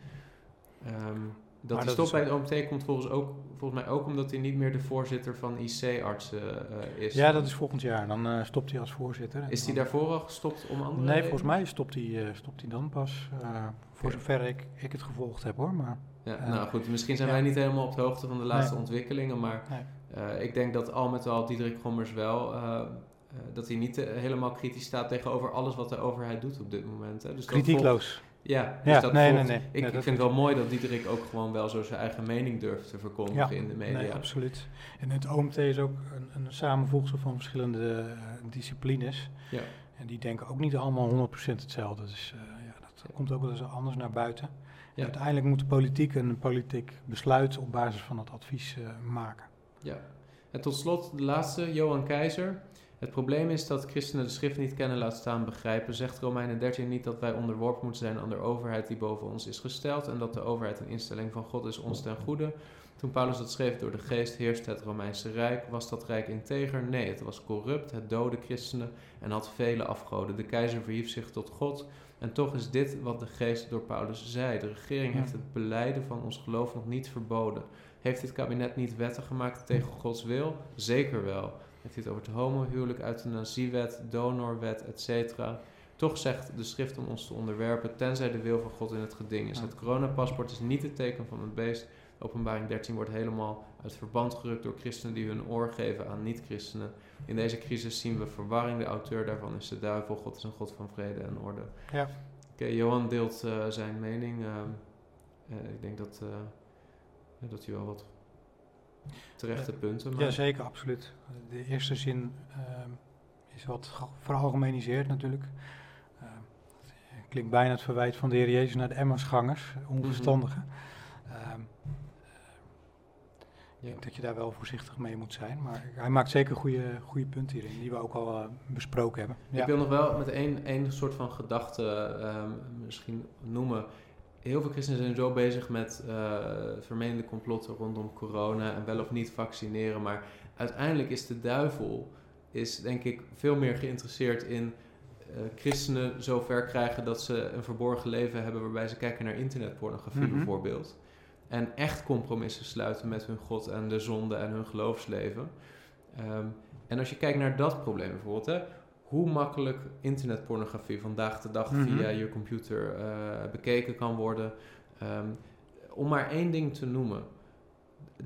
Dat die stop bij het OMT komt volgens mij ook omdat hij niet meer de voorzitter van IC-artsen is. Ja, dat is volgend jaar. Dan stopt hij als voorzitter. Is hij daarvoor al gestopt om andere... Nee, volgens mij stopt hij dan pas. Voor zover ik het gevolgd heb, hoor. Maar, nou goed, misschien zijn wij niet helemaal op de hoogte van de laatste ontwikkelingen. Maar ik denk dat al met al Diederik Gommers wel... dat hij niet helemaal kritisch staat tegenover alles wat de overheid doet op dit moment. Hè. Dus kritiekloos. Ja, dus ik vind het wel mooi dat Diederik ook gewoon wel zo zijn eigen mening durft te verkondigen in de media. Nee, absoluut. En het OMT is ook een samenvoegsel van verschillende disciplines. Ja. En die denken ook niet allemaal 100% hetzelfde. Dus dat komt ook wel eens anders naar buiten. Ja. Uiteindelijk moet de politiek een politiek besluit op basis van dat advies maken. Ja. En tot slot de laatste, Johan Keizer. Het probleem is dat christenen de schrift niet kennen, laat staan begrijpen. Zegt Romeinen 13 niet dat wij onderworpen moeten zijn aan de overheid die boven ons is gesteld en dat de overheid een instelling van God is ons ten goede? Toen Paulus dat schreef, door de geest heerst het Romeinse Rijk. Was dat Rijk integer? Nee, het was corrupt, het doodde christenen en had vele afgoden. De keizer verhief zich tot God en toch is dit wat de geest door Paulus zei. De regering heeft het belijden van ons geloof nog niet verboden. Heeft dit kabinet niet wetten gemaakt tegen Gods wil? Zeker wel. Het heeft over het homohuwelijk, euthanasiewet, donorwet, etc. Toch zegt de schrift om ons te onderwerpen, tenzij de wil van God in het geding is. Het coronapaspoort is niet het teken van het beest. Openbaring 13 wordt helemaal uit verband gerukt door christenen die hun oor geven aan niet-christenen. In deze crisis zien we verwarring. De auteur daarvan is de duivel. God is een God van vrede en orde. Ja. Oké, Johan deelt zijn mening. Ik denk dat hij wel wat... terechte punten. Maar... Jazeker, absoluut. De eerste zin is wat veralgemeniseerd natuurlijk. Het klinkt bijna het verwijt van de Heer Jezus naar de Emmausgangers, onverstandigen. Ik denk dat je daar wel voorzichtig mee moet zijn. Maar hij maakt zeker goede punten hierin, die we ook al besproken hebben. Ja. Ik wil nog wel met één soort van gedachte misschien noemen... Heel veel christenen zijn zo bezig met vermeende complotten rondom corona en wel of niet vaccineren. Maar uiteindelijk is de duivel, denk ik, veel meer geïnteresseerd in christenen zover krijgen dat ze een verborgen leven hebben waarbij ze kijken naar internetpornografie bijvoorbeeld. En echt compromissen sluiten met hun God en de zonde en hun geloofsleven. En als je kijkt naar dat probleem bijvoorbeeld... hoe makkelijk internetpornografie vandaag de dag via je computer bekeken kan worden. Om maar één ding te noemen.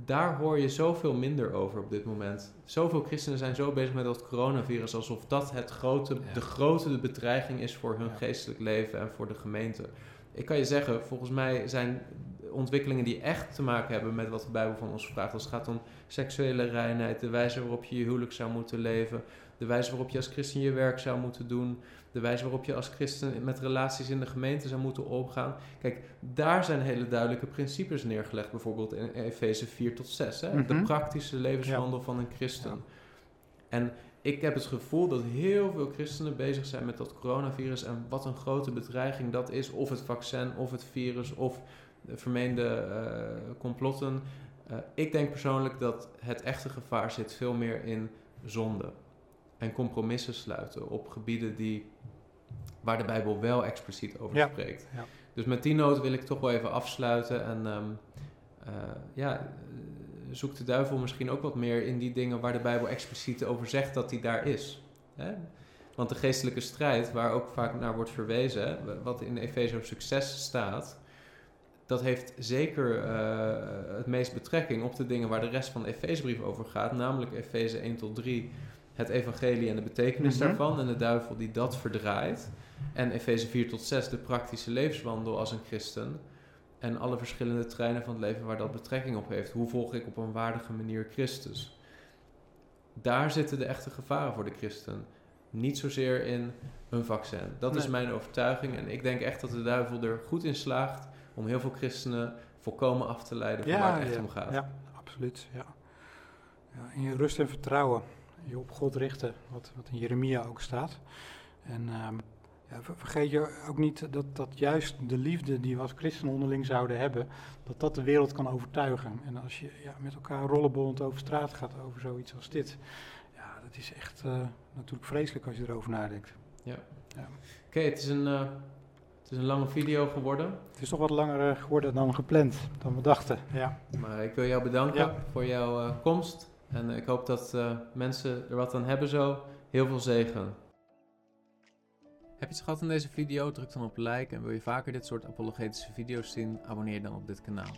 Daar hoor je zoveel minder over op dit moment. Zoveel christenen zijn zo bezig met dat coronavirus... alsof dat de grote bedreiging is voor hun geestelijk leven en voor de gemeente. Ik kan je zeggen, volgens mij zijn ontwikkelingen die echt te maken hebben... met wat de Bijbel van ons vraagt. Als het gaat om seksuele reinheid, de wijze waarop je je huwelijk zou moeten leven... de wijze waarop je als christen je werk zou moeten doen... de wijze waarop je als christen met relaties in de gemeente zou moeten omgaan. Kijk, daar zijn hele duidelijke principes neergelegd... bijvoorbeeld in Efeze 4-6, hè? De praktische levenswandel van een christen. Ja. En ik heb het gevoel dat heel veel christenen bezig zijn met dat coronavirus... en wat een grote bedreiging dat is, of het vaccin, of het virus... of de vermeende complotten. Ik denk persoonlijk dat het echte gevaar zit veel meer in zonde... en compromissen sluiten op gebieden die waar de Bijbel wel expliciet over spreekt. Ja. Dus met die noot wil ik toch wel even afsluiten. En zoek de duivel misschien ook wat meer in die dingen waar de Bijbel expliciet over zegt dat hij daar is. Hè? Want de geestelijke strijd, waar ook vaak naar wordt verwezen, wat in Efeziërs 6 staat, dat heeft zeker het meest betrekking op de dingen waar de rest van de Efezebrief over gaat, namelijk Efeze 1-3, het evangelie en de betekenis daarvan en de duivel die dat verdraait. En Efeze 4-6, de praktische levenswandel als een christen en alle verschillende treinen van het leven waar dat betrekking op heeft. Hoe volg ik op een waardige manier Christus? Daar zitten de echte gevaren voor de christen. Niet zozeer in een vaccin. Dat is mijn overtuiging. En ik denk echt dat de duivel er goed in slaagt om heel veel christenen volkomen af te leiden van waar het echt om gaat. Ja, absoluut. Ja. Ja, in je rust en vertrouwen. Je op God richten, wat in Jeremia ook staat. En vergeet je ook niet dat juist de liefde die we als christenen onderling zouden hebben, dat de wereld kan overtuigen. En als je met elkaar rollenbollend over straat gaat over zoiets als dit, dat is echt natuurlijk vreselijk als je erover nadenkt. Ja. Ja. Oké, het is een lange video geworden. Het is toch wat langer geworden dan gepland, dan we dachten. Ja. Maar ik wil jou bedanken voor jouw komst. En ik hoop dat mensen er wat aan hebben zo. Heel veel zegen. Heb je iets gehad in deze video? Druk dan op like. En wil je vaker dit soort apologetische video's zien? Abonneer dan op dit kanaal.